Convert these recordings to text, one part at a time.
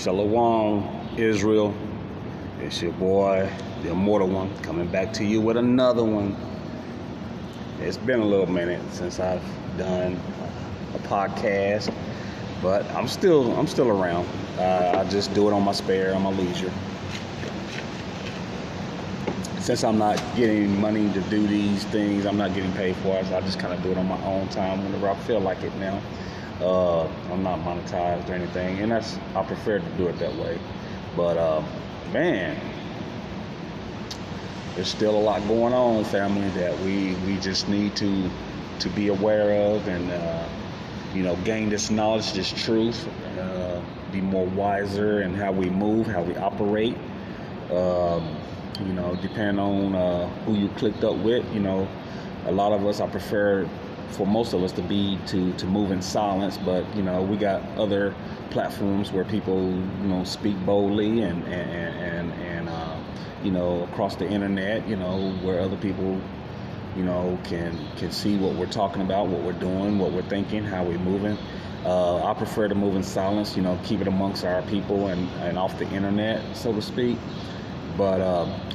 Shella Wong, Israel. It's your boy, the immortal one, coming back to you with another one. It's been a little minute since I've done a podcast, but I'm still around. I just do it on my spare, on my leisure. Since I'm not getting money to do these things, I'm not getting paid for it, so I just kind of do it on my own time whenever I feel like it now. I'm not monetized or anything, and I prefer to do it that way. But man, there's still a lot going on, family, that we just need to be aware of, and gain this knowledge, this truth, be more wiser in how we move, how we operate. Depending on who you clicked up with, a lot of us, I prefer for most of us to be to move in silence, but we got other platforms where people speak boldly and across the internet, where other people can see what we're talking about, what we're doing, what we're thinking, how we're moving. I prefer to move in silence, keep it amongst our people and off the internet, so to speak. But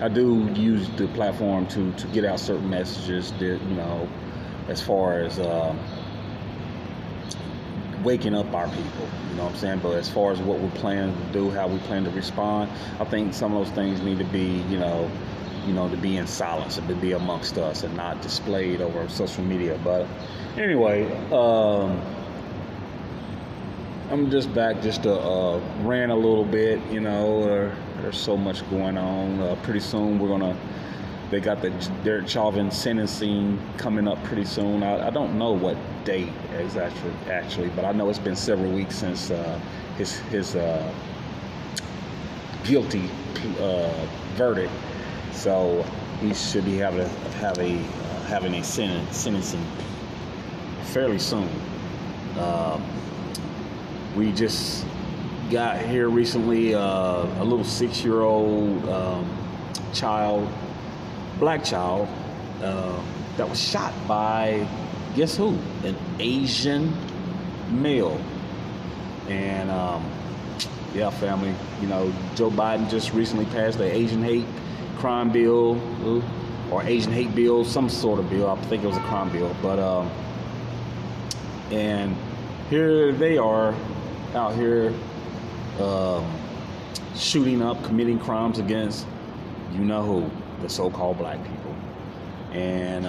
I do use the platform to get out certain messages that, as far as waking up our people, But as far as what we're planning to do, how we plan to respond, I think some of those things need to be, to be in silence and to be amongst us and not displayed over social media. But anyway, I'm just back just to rant a little bit, There's so much going on. Pretty soon they got the Derek Chauvin sentencing coming up pretty soon. I don't know what date actually, but I know it's been several weeks since his guilty verdict. So he should be having a sentencing fairly soon. We just got here recently, a little 6-year-old black child, that was shot by, guess who? An Asian male. And family, Joe Biden just recently passed the Asian hate crime bill, or Asian hate bill, some sort of bill. I think it was a crime bill. But and here they are out here shooting up, committing crimes against who, the so-called black people, and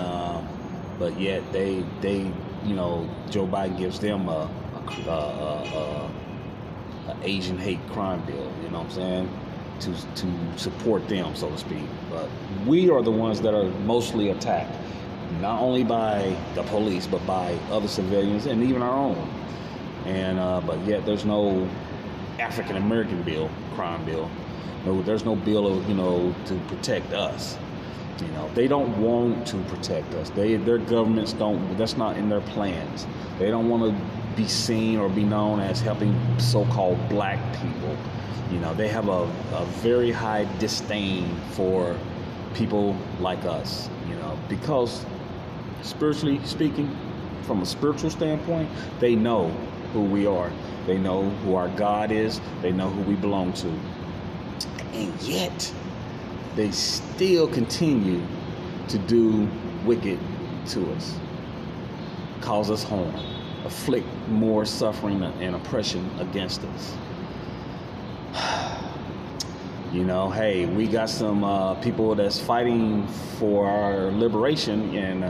but yet they Joe Biden gives them a Asian hate crime bill, to support them, so to speak. But we are the ones that are mostly attacked, not only by the police but by other civilians and even our own. And but yet there's no African American bill, crime bill. There's no bill of, to protect us. They don't want to protect us. Their governments don't. That's not in their plans. They don't want to be seen or be known as helping so-called black people. They have a very high disdain for people like us. Because spiritually speaking, from a spiritual standpoint, they know who we are. They know who our God is. They know who we belong to. And yet, they still continue to do wicked to us, cause us harm, afflict more suffering and oppression against us. Hey, we got some people that's fighting for our liberation, and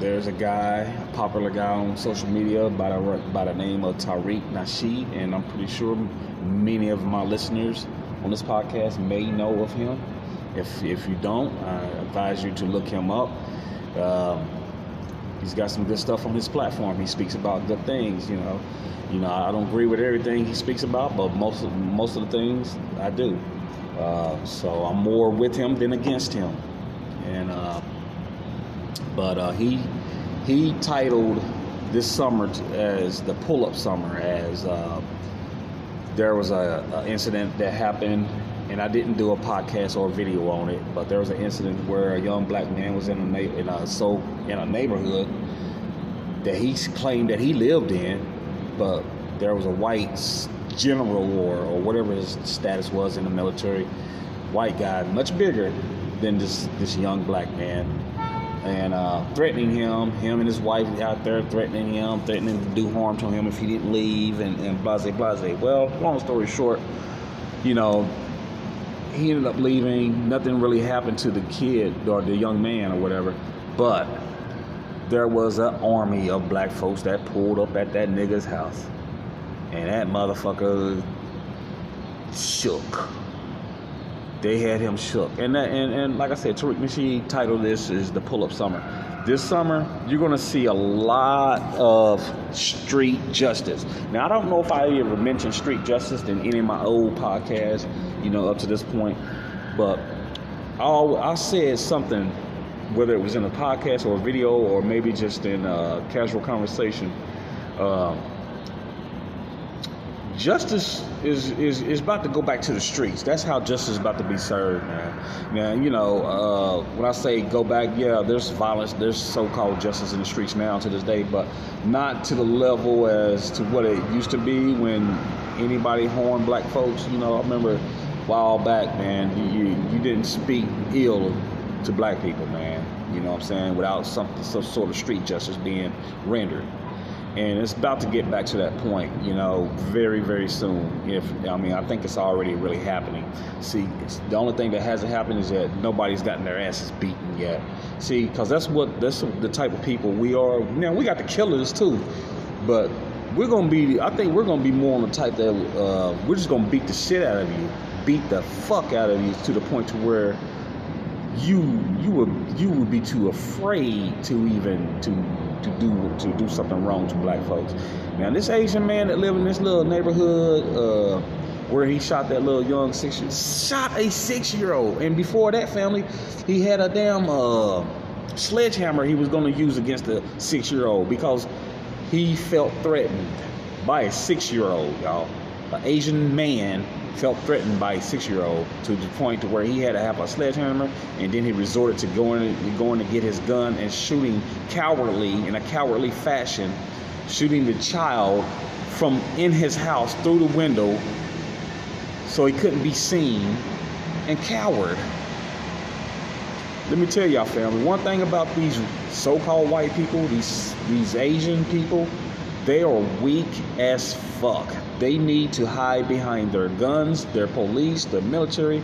there's a popular guy on social media by the name of Tariq Nasheed, and I'm pretty sure many of my listeners on this podcast may know of him. If you don't, I advise you to look him up. He's got some good stuff on his platform. He speaks about good things, I don't agree with everything he speaks about, but most of the things I do. So I'm more with him than against him. And But he titled this summer as the pull-up summer, as there was a incident that happened, and I didn't do a podcast or a video on it, but there was an incident where a young black man was in a neighborhood that he claimed that he lived in, but there was a white general or whatever his status was in the military, white guy, much bigger than this young black man, and threatening him and his wife out there, threatening to do harm to him if he didn't leave, and blase. Well, long story short, he ended up leaving. Nothing really happened to the kid or the young man or whatever, but there was an army of black folks that pulled up at that nigga's house, and that motherfucker shook. They had him shook. And like I said, Tariq Nasheed titled this is the pull-up summer. This summer, you're going to see a lot of street justice. Now, I don't know if I ever mentioned street justice in any of my old podcasts, up to this point. But I said something, whether it was in a podcast or a video or maybe just in a casual conversation. Justice is about to go back to the streets. That's how justice is about to be served, man. Now, when I say go back, yeah, there's violence, there's so-called justice in the streets now to this day, but not to the level as to what it used to be when anybody harmed black folks. I remember a while back, man, you didn't speak ill to black people, man. You know what I'm saying? Without some sort of street justice being rendered. And it's about to get back to that point, very, very soon. I think it's already really happening. See, the only thing that hasn't happened is that nobody's gotten their asses beaten yet. See, because that's the type of people we are. Now, we got the killers, too. But we're going to be more on the type that we're just going to beat the shit out of you. Beat the fuck out of you to the point to where you would be too afraid to do something wrong to black folks. Now, this Asian man that lived in this little neighborhood where he shot that little young shot a 6-year-old, and before that, family, he had a damn sledgehammer he was going to use against the 6-year-old because he felt threatened by a 6-year-old, y'all. An Asian man felt threatened by a 6-year-old to the point to where he had to have a sledgehammer, and then he resorted to going to get his gun and shooting in a cowardly fashion, shooting the child from in his house through the window so he couldn't be seen, and coward. Let me tell y'all, family, one thing about these so-called white people, these Asian people, they are weak as fuck. They need to hide behind their guns, their police, their military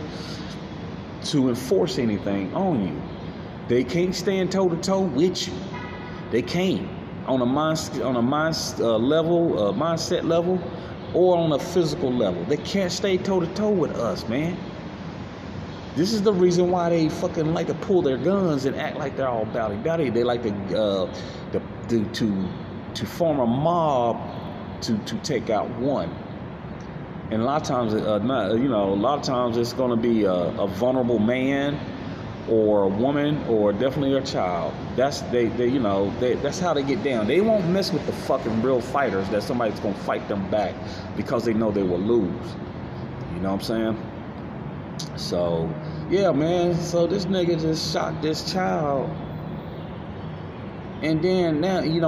to enforce anything on you. They can't stand toe-to-toe with you. They can't. On a mindset level, or on a physical level. They can't stay toe-to-toe with us, man. This is the reason why they fucking like to pull their guns and act like they're all bally-bally. They like to form a mob to take out one, and a lot of times, it's going to be a vulnerable man or a woman or definitely a child. That's how they get down. They won't mess with the fucking real fighters that somebody's going to fight them back because they know they will lose. You know what I'm saying? So yeah, man. So this nigga just shot this child. And then now, he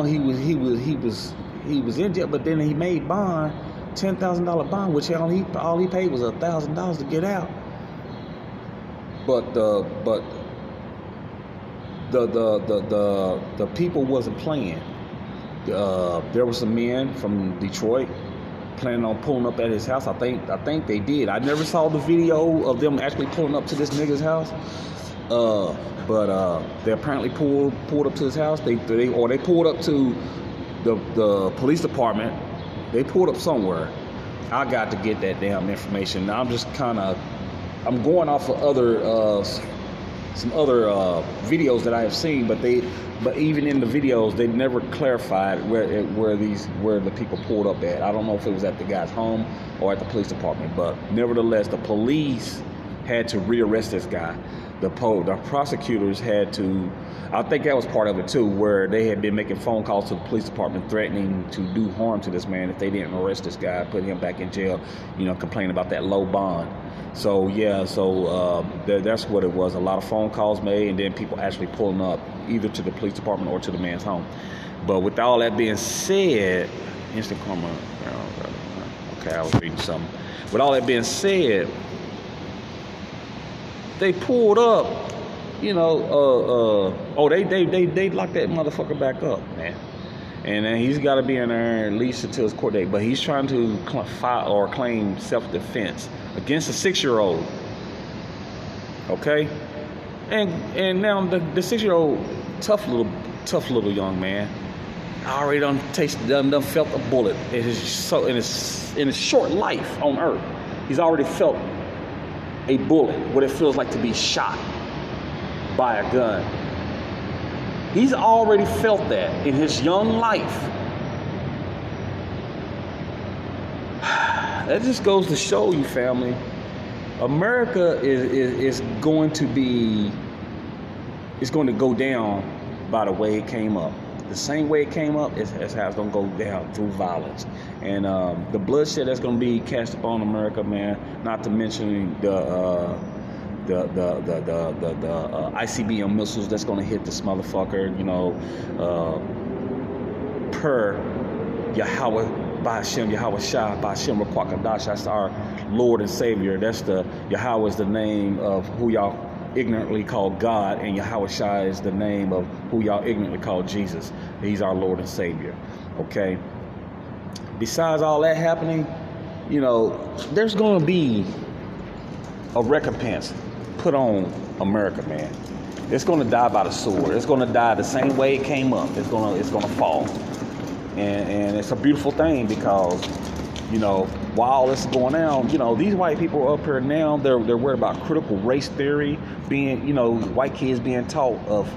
was in jail, but then he made bond, $10,000 bond, which all he paid was $1,000 to get out. But the people wasn't playing. There were some men from Detroit planning on pulling up at his house. I think they did. I never saw the video of them actually pulling up to this nigga's house. But they apparently pulled up to his house. They pulled up to the police department. They pulled up somewhere. I got to get that damn information. Now I'm going off of some other videos that I have seen. But even in the videos, they never clarified where the people pulled up at. I don't know if it was at the guy's home or at the police department. But nevertheless, the police had to rearrest this guy. The prosecutors had to, I think that was part of it too, where they had been making phone calls to the police department threatening to do harm to this man if they didn't arrest this guy, put him back in jail, complaining about that low bond. So yeah, that's what it was. A lot of phone calls made, and then people actually pulling up either to the police department or to the man's home. But with all that being said, instant karma. Okay, I was reading something. With all that being said, they pulled up, you know, they locked that motherfucker back up, man. And then he's got to be in there at least until his court date. But he's trying to claim self-defense against a 6-year-old. Okay? And now the 6-year-old, tough little young man, already done felt a bullet in his short life on earth. He's already felt a bullet, what it feels like to be shot by a gun. He's already felt that in his young life. That just goes to show you, family, America is going to be, it's going to go down by the way it came up. The same way it came up is how it's going to go down, through violence. And the bloodshed that's going to be cast upon America, man, not to mention the ICBM missiles that's going to hit this motherfucker, you know, per Yahweh, by Hashem, Yahweh Shai, by Hashem, Rakwakadash, that's our Lord and Savior. That's the, Yahweh is the name of who y'all ignorantly call God, and Yahweh Shai is the name of who y'all ignorantly call Jesus. He's our Lord and Savior, okay? Besides all that happening, you know, there's going to be a recompense put on America, man. It's going to die by the sword. It's going to die the same way it came up. It's going to fall. And it's a beautiful thing because, you know, while it's going down, you know, these white people up here now, they're worried about critical race theory, being, you know, white kids being taught of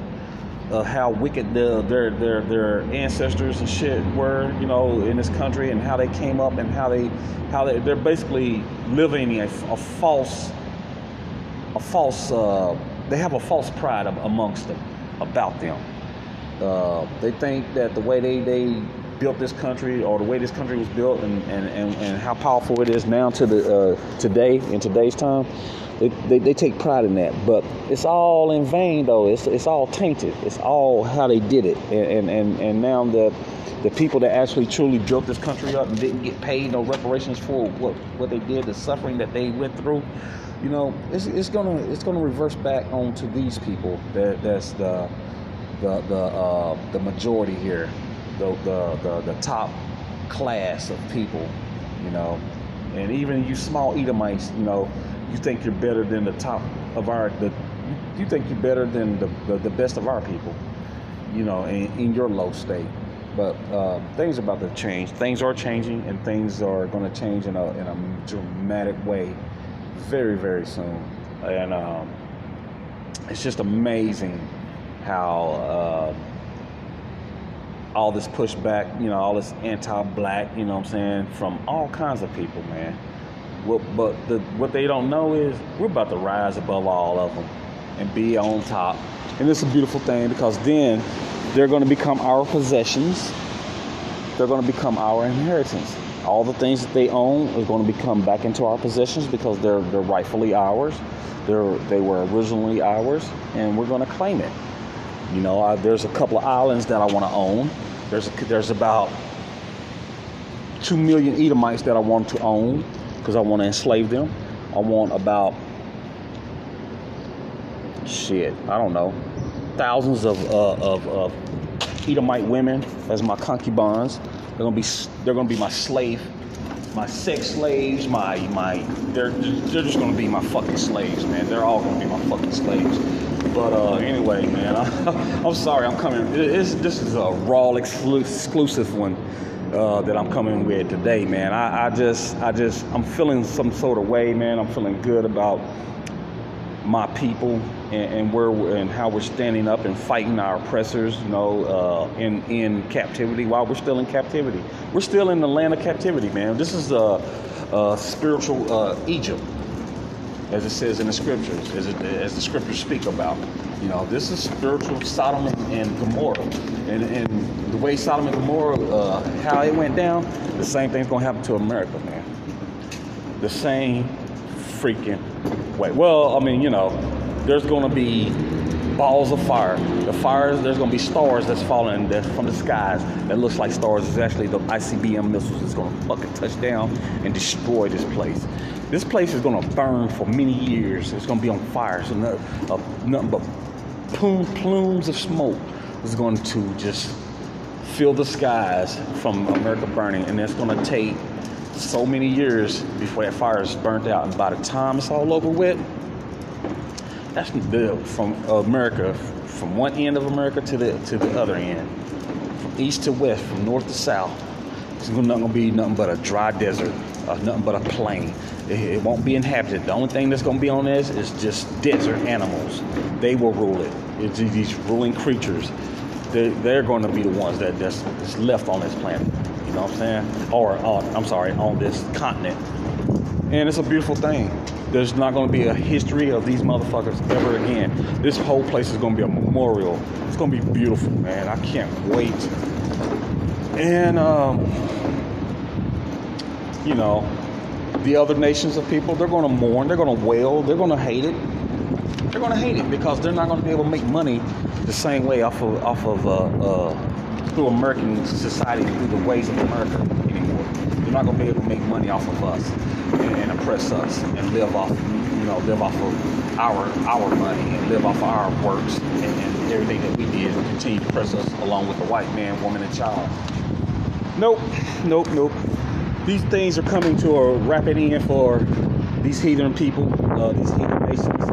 how wicked their ancestors and shit were, you know, in this country, and how they came up, and they're basically living a false they have a false pride amongst them, about them. They think that the way they built this country, or the way this country was built, and how powerful it is now to the today, in today's time, they take pride in that. But it's all in vain, though. It's all tainted. It's all how they did it. And now the people that actually truly built this country up and didn't get paid no reparations for what they did, the suffering that they went through, you know, it's gonna reverse back onto these people. That's the majority here, the top class of people, you know. And even you small Edomites, you know, you think you're better than the top of you think you're better than the best of our people, you know, in your low state. But things are about to change. Things are changing, and things are going to change in a dramatic way, very, very soon. And it's just amazing how all this pushback, you know, all this anti-black, you know what I'm saying, from all kinds of people, man. But what they don't know is we're about to rise above all of them and be on top. And it's a beautiful thing, because then they're going to become our possessions. They're going to become our inheritance. All the things that they own are going to become back into our possessions, because they're rightfully ours. They were originally ours, and we're going to claim it. You know, there's a couple of islands that I want to own. There's about 2 million Edomites that I want to own, because I want to enslave them. I want about, I don't know, thousands of Edomite women as my concubines. They're gonna be my slave, my sex slaves, they're just gonna be my fucking slaves, man. They're all gonna be my fucking slaves. But anyway, man, I'm sorry, I'm coming. This is a raw exclusive one. That I'm coming with today, man. I'm feeling some sort of way, man. I'm feeling good about my people and how we're standing up and fighting our oppressors, you know, in captivity, while we're still in captivity. We're still in the land of captivity, man. This is a spiritual Egypt, as it says in the scriptures, as the scriptures speak about. You know, this is spiritual Sodom and Gomorrah. And the way Sodom and Gomorrah, how it went down, the same thing's going to happen to America, man. The same freaking way. Well, I mean, you know, there's going to be balls of fire. The fires, there's going to be stars that's falling from the skies that looks like stars. It's actually the ICBM missiles that's going to fucking touch down and destroy this place. This place is going to burn for many years. It's going to be on fire. So nothing but plumes of smoke is going to just fill the skies from America burning, and it's going to take so many years before that fire is burnt out. And by the time it's all over with, that's the from America, from one end of America to the other end, from east to west, from north to south. It's not going to be nothing but a dry desert, nothing but a plain. It won't be inhabited. The only thing that's going to be on this is just desert animals. They will rule it. It's these ruling creatures. They're going to be the ones that's left on this planet. You know what I'm saying? On this continent. And it's a beautiful thing. There's not going to be a history of these motherfuckers ever again. This whole place is going to be a memorial. It's going to be beautiful, man. I can't wait. And, you know, the other nations of people, they're going to mourn. They're going to wail. They're going to hate it. They're going to hate it because they're not going to be able to make money the same way through American society, through the ways of America anymore. They're not going to be able to make money off of us and oppress us and live off of our money and live off of our works and everything that we did and continue to oppress us along with the white man, woman, and child. Nope. These things are coming to a rapid end for these heathen people, these heathen nations.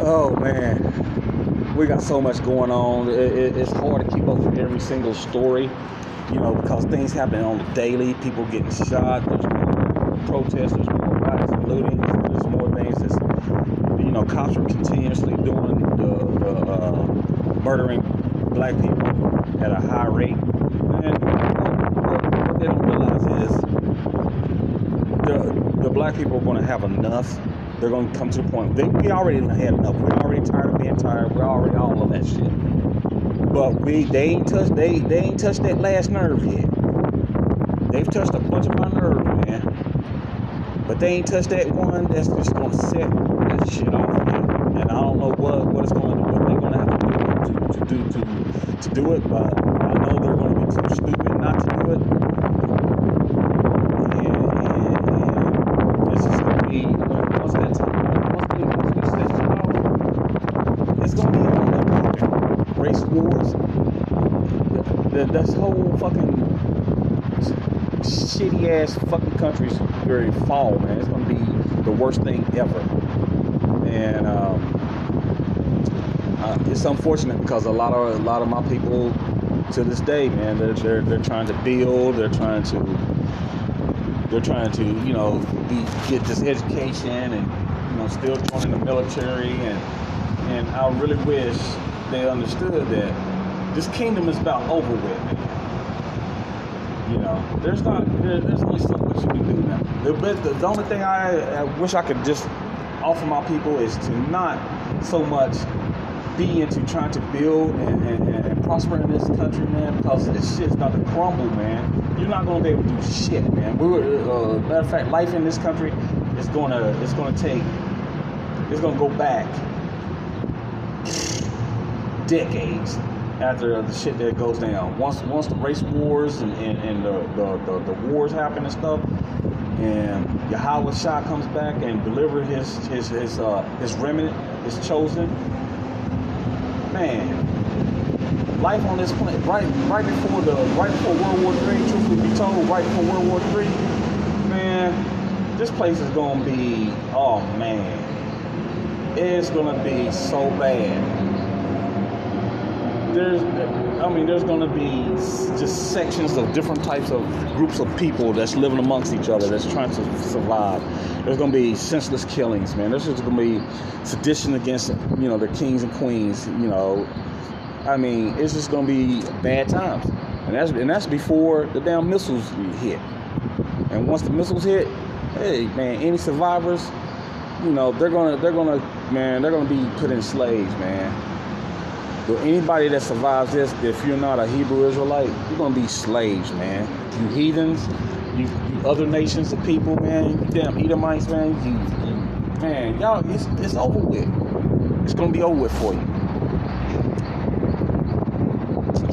Oh, man. We got so much going on. It's hard to keep up with every single story, you know, because things happen on the daily. People getting shot. There's more protests. There's more riots and looting. There's more things that, you know, cops are continuously doing, murdering black people at a high rate. And what they don't realize is the black people are going to have enough. They're going to come to a point. We already had enough. We're already tired of being tired. We're already all of that shit. But they ain't touched that last nerve yet. They've touched a bunch of my nerves, man. But they ain't touched that one that's just going to set that shit off. And I don't know what they're going to have to do it. But I know they're going to be too stupid not to do it. This whole fucking shitty ass fucking country's very fall, man. It's gonna be the worst thing ever. And it's unfortunate because a lot of my people to this day, man, they're trying to build, they're trying to you know get this education and you know still joining the military and I really wish they understood that. This kingdom is about over with, man. You know, there's only so much you can do now. The only thing I wish I could just offer my people is to not so much be into trying to build and prosper in this country, man, because this shit's about to crumble, man. You're not gonna be able to do shit, man. Matter of fact, life in this country is gonna go back decades. After the shit that goes down, once the race wars and the wars happen and stuff, and Yahweh Shai comes back and delivers his remnant, his chosen man. Life on this planet, right before World War III, truthfully be told, right before World War III, man, this place is gonna be, oh man, it's gonna be so bad. There's going to be just sections of different types of groups of people that's living amongst each other, that's trying to survive. There's going to be senseless killings, man. There's just going to be sedition against, you know, the kings and queens, you know. I mean, it's just going to be bad times. And that's before the damn missiles hit. And once the missiles hit, hey, man, any survivors, you know, they're going to be put in slaves, man. But anybody that survives this, if you're not a Hebrew Israelite, you're going to be slaves, man. You heathens, you other nations of people, man. You damn Edomites, man. Y'all, it's over with. it's gonna be over with for you.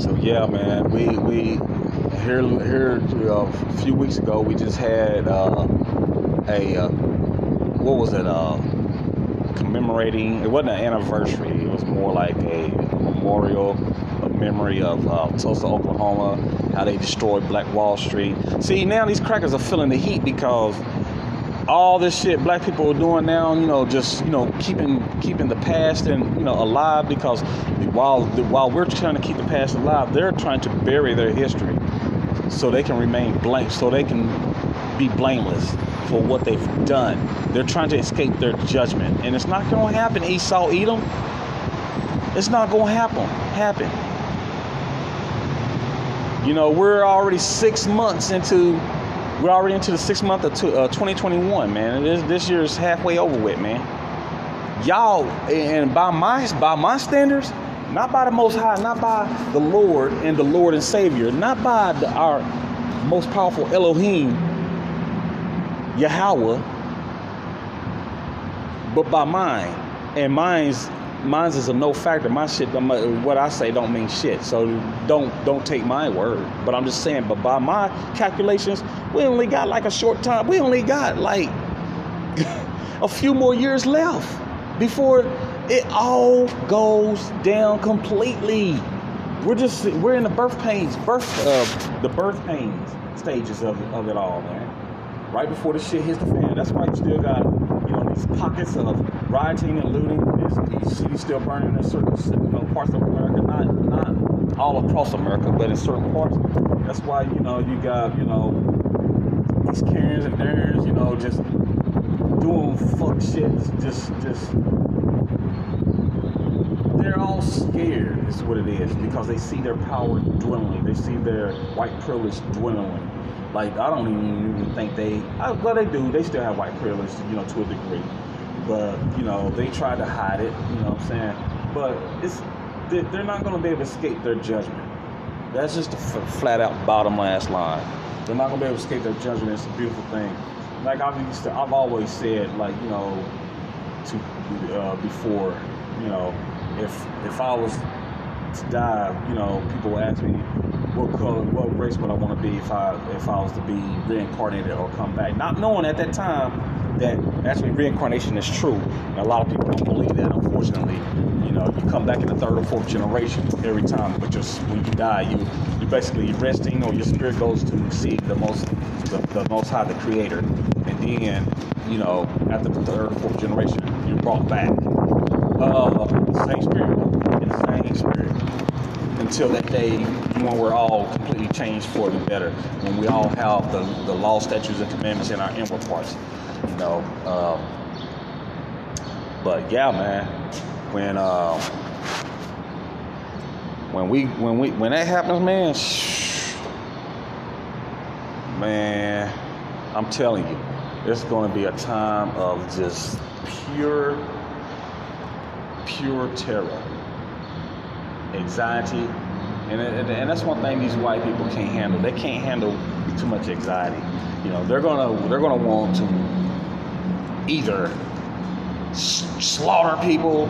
So yeah, man, we here a few weeks ago we just had commemorating. It wasn't an anniversary. It was more like a memorial, a memory of Tulsa, Oklahoma, how they destroyed Black Wall Street. See, now these crackers are feeling the heat because all this shit black people are doing now, you know, just, you know, keeping the past and, you know, alive, because while we're trying to keep the past alive, they're trying to bury their history so they can remain blank, so they can be blameless for what they've done. They're trying to escape their judgment, and it's not going to happen. Esau, Edom, it's not going to happen. You know, we're already into the 6th month of 2021, man. This year's halfway over with, man. Y'all, and by my standards, not by the Most High, not by the Lord and Savior, not by our most powerful Elohim, Yahuwah, but by mine. And mine's is a no factor. My shit, what I say don't mean shit. So don't take my word. But I'm just saying, but by my calculations, we only got like a short time. We only got like a few more years left before it all goes down completely. We're in the birth pains stages of it all, man. Right before the shit hits the fan. That's why you still got, you know, these pockets of rioting and looting. These cities still burning in certain, you know, parts of America, not all across America, but in certain parts. That's why, you know, you got, you know, these Karens and Darrens, you know, just doing fuck shit. Just they're all scared is what it is, because they see their power dwindling. They see their white privilege dwindling. Like, I don't even think they do. They still have white privilege, you know, to a degree. But, you know, they try to hide it, you know what I'm saying? But they're not going to be able to escape their judgment. That's just the flat-out bottom-ass line. They're not going to be able to escape their judgment. It's a beautiful thing. Like I've always said, like, you know, before, you know, if I was to die, you know, people would ask me what color, what race would I want to be if I was to be reincarnated or come back. Not knowing at that time that actually reincarnation is true, and a lot of people don't believe that, unfortunately. You know, you come back in the 3rd or 4th generation every time, but just when you die, you basically resting, or your spirit goes to see the Most High, the Creator, and then, you know, after the 3rd or 4th generation, you're brought back. The same spirit, until that day when we're all completely changed for the better, when we all have the law, statutes, and commandments in our inward parts. You know, but yeah, man, when that happens, man, man, I'm telling you, it's going to be a time of just pure terror, anxiety, and that's one thing these white people can't handle. They can't handle too much anxiety. You know, they're gonna want to either slaughter people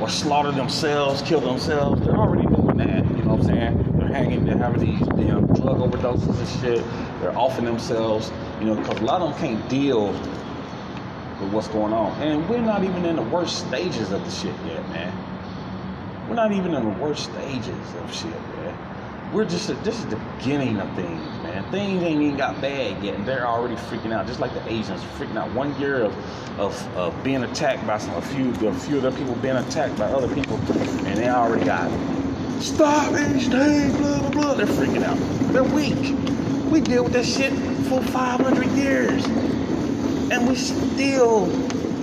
or slaughter themselves, kill themselves. They're already doing that, you know what I'm saying? They're having these damn drug overdoses and shit. They're offing themselves, you know, because a lot of them can't deal with what's going on. And we're not even in the worst stages of the shit yet, man. We're not even in the worst stages of shit, man. This is the beginning of things, man. Things ain't even got bad yet, and they're already freaking out. Just like the Asians freaking out. 1 year of being attacked by a few of their people being attacked by other people, and they already got it. Stop these things, blah blah blah. They're freaking out. They're weak. We deal with that shit for 500 years, and we still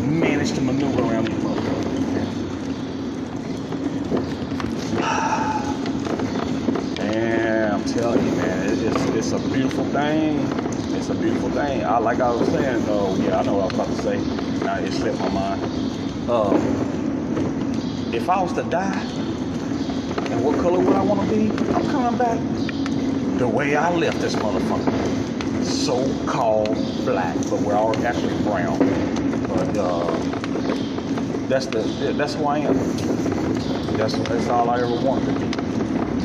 manage to maneuver around these motherfuckers. Man, I'm telling you, man. It's a beautiful thing. It's a beautiful thing. Like I was saying, though, yeah, I know what I was about to say. Now it slipped my mind. If I was to die, and what color would I want to be? I'm coming back the way I left this motherfucker. So-called black, but we're all actually brown. But That's who I am. That's all I ever wanted to be. You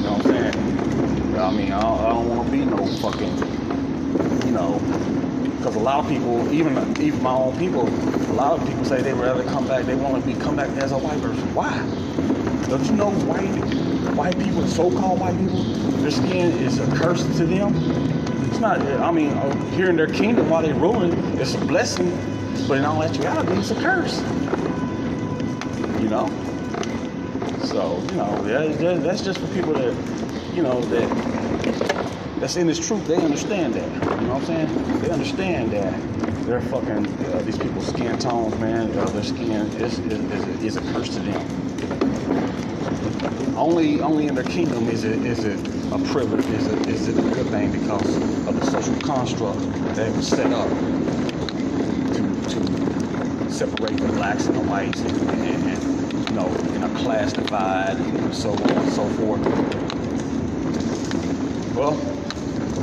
know what I'm saying? I mean, I don't want to be no fucking, you know, because a lot of people, even my own people, a lot of people say they'd rather come back. They want to be come back as a white person. Why? Don't you know white people, so-called white people, their skin is a curse to them? It's not, I mean, here in their kingdom while they're ruling, it's a blessing, but in all actuality, it's a curse. You know? So, you know, that's just for people that, you know, that's in this truth. They understand that. You know what I'm saying? They understand that they're fucking, these people's skin tones, man, their skin is a curse to them. Only in their kingdom is it a good thing because of the social construct that was set up to separate the blacks and the whites and you know, in a class divide and so on and so forth. Well,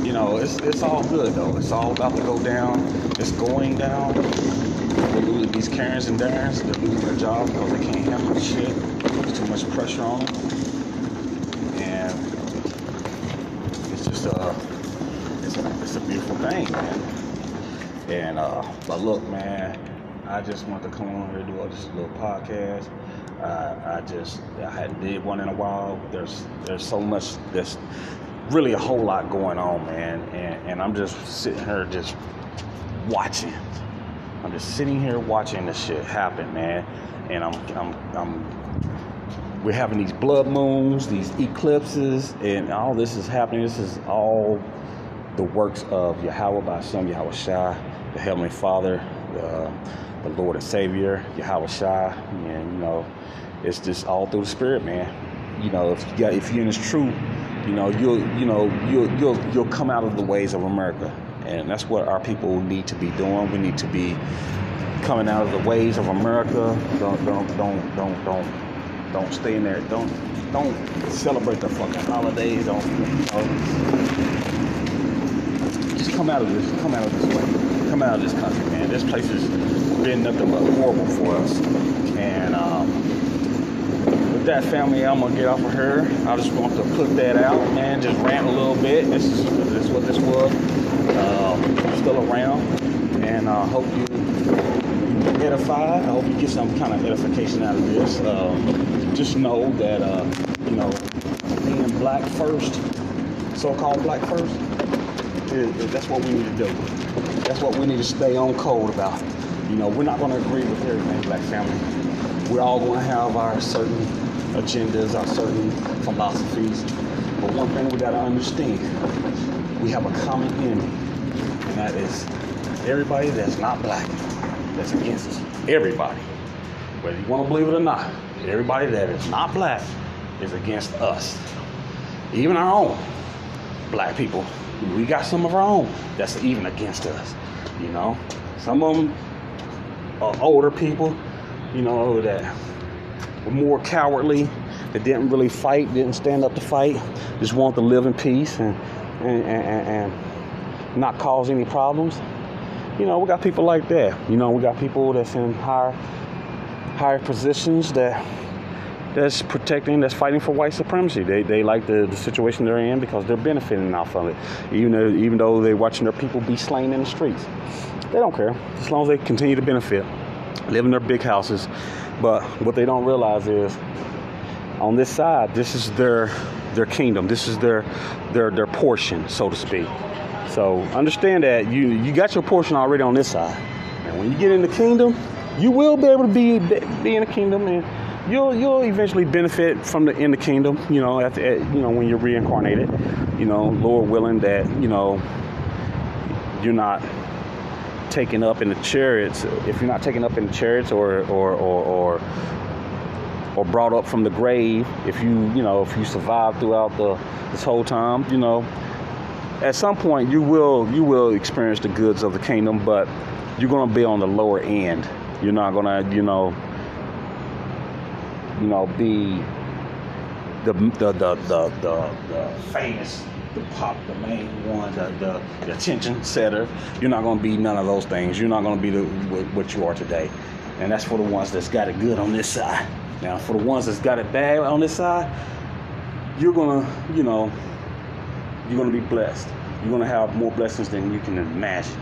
you know, it's all good though. It's all about to go down. It's going down. They're losing these Karens and Darrens. They're losing their jobs because they can't handle the shit. There's too much pressure on them. And it's just it's a beautiful thing, man. And but look, man, I just wanted to come on here and do this little podcast. I hadn't did one in a while. There's so much that's really a whole lot going on, man, and I'm just sitting here just watching. I'm just sitting here watching this shit happen, man. And we're having these blood moons, these eclipses, and all this is happening. This is all the works of Yahuwah by Hashem, Yahweh Shai, the Heavenly Father, the Lord and Savior, Yahweh Shai, and you know, it's just all through the Spirit, man. You know, if you're in this truth, you know, you'll come out of the ways of America, and that's what our people need to be doing. We need to be coming out of the ways of America. Don't stay in there. Don't celebrate the fucking holidays. Don't, you know, just come out of this. Come out of this way. Come out of this country, man. This place has been nothing but horrible for us, and. That family, I'm gonna get off of her. I just want to put that out and just rant a little bit. This is what this was. I'm still around, and I hope you edify. I hope you get some kind of edification out of this. Just know that you know, being black first, so-called black first, that's what we need to do. That's what we need to stay on code about. You know, we're not gonna agree with everything, black family. We're all going to have our certain agendas, our certain philosophies. But one thing we got to understand, we have a common enemy. And that is everybody that's not black, that's against us. Everybody. Whether you want to believe it or not, everybody that is not black is against us. Even our own black people. We got some of our own that's even against us. You know? Some of them are older people. You know, that were more cowardly, that didn't really fight, didn't stand up to fight, just want to live in peace and not cause any problems. You know, we got people like that. You know, we got people that's in higher positions that's protecting, that's fighting for white supremacy. They like the situation they're in because they're benefiting off of it. Even though they're watching their people be slain in the streets. They don't care, as long as they continue to benefit. Live in their big houses, but what they don't realize is on this side, this is their kingdom. This is their portion, so to speak. So understand that you got your portion already on this side, and when you get in the kingdom, you will be able to be in the kingdom, and you'll eventually benefit from the in the kingdom. You know, when you're reincarnated, you know, Lord willing that you know you're not taken up in the chariots. If you're not taken up in the chariots or brought up from the grave, if you survive throughout this whole time, you know, at some point you will experience the goods of the kingdom, but you're gonna be on the lower end. You're not gonna be the famous, the pop, the main one, the attention setter. You're not going to be none of those things. You're not going to be what you are today. And that's for the ones that's got it good on this side. Now, for the ones that's got it bad on this side, you're going to, you know, you're going to be blessed. You're going to have more blessings than you can imagine.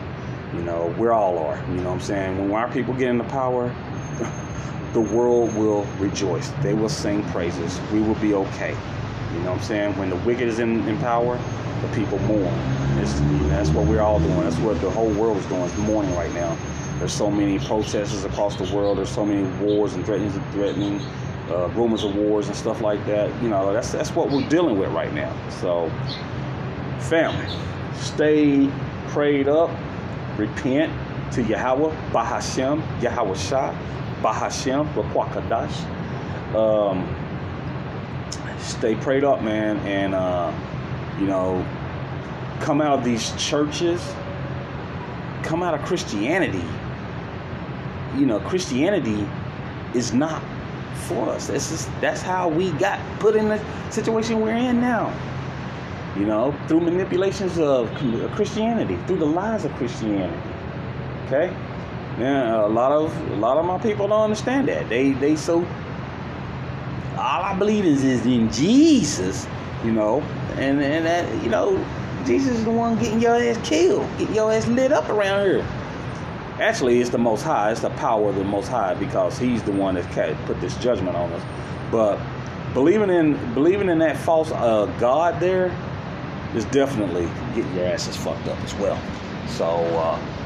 You know, we all are. You know what I'm saying? When our people get into power, the world will rejoice. They will sing praises. We will be okay. You know what I'm saying? When the wicked is in power, the people mourn. That's what we're all doing. That's what the whole world is doing. It's mourning right now. There's so many protesters across the world. There's so many wars and threatening rumors of wars and stuff like that. You know, that's what we're dealing with right now. So, family, stay prayed up. Repent to Yahuwah, Bahashem, Yahweh Shai, Bahashem, Rakwakadash. Stay prayed up, man, and you know, come out of these churches, come out of Christianity. You know, Christianity is not for us. That's how we got put in the situation we're in now. You know, through manipulations of Christianity, through the lies of Christianity. Okay, now a lot of my people don't understand that. They so all I believe is in Jesus. You know, and that, you know, Jesus is the one getting your ass killed, getting your ass lit up around here. Actually, it's the Most High. It's the power of the Most High, because He's the one that put this judgment on us. But believing in that false God there is definitely getting your asses fucked up as well. So,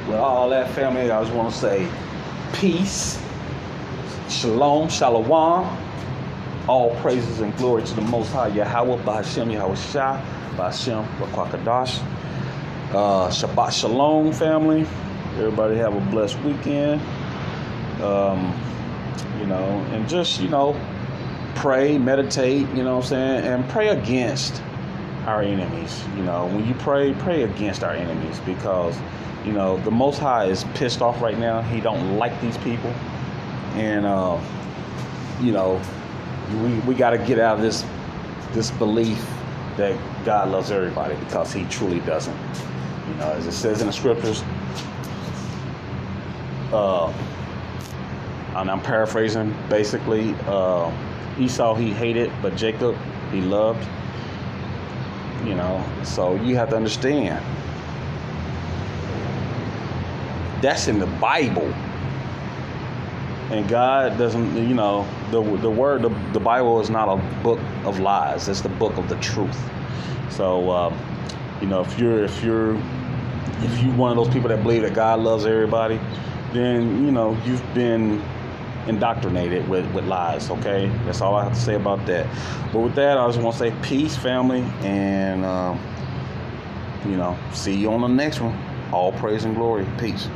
with all that, family, I just want to say peace, shalom, Shella Wong. All praises and glory to the Most High, Yahweh, Bahashem, Yahweh Shai, Bahashem, Rakwakadash. Shabbat shalom, family. Everybody have a blessed weekend. You know, and just, you know, pray, meditate, you know what I'm saying, and pray against our enemies. You know, when you pray against our enemies, because, you know, the Most High is pissed off right now. He don't like these people, and you know, we got to get out of this belief that God loves everybody, because He truly doesn't. You know, as it says in the scriptures, and I'm paraphrasing basically, Esau he hated, but Jacob he loved. You know, so you have to understand, that's in the Bible. And God doesn't, you know, the word, the Bible is not a book of lies. It's the book of the truth. So, you know, if you're one of those people that believe that God loves everybody, then, you know, you've been indoctrinated with lies. Okay, that's all I have to say about that. But with that, I just want to say peace, family, and you know, see you on the next one. All praise and glory. Peace.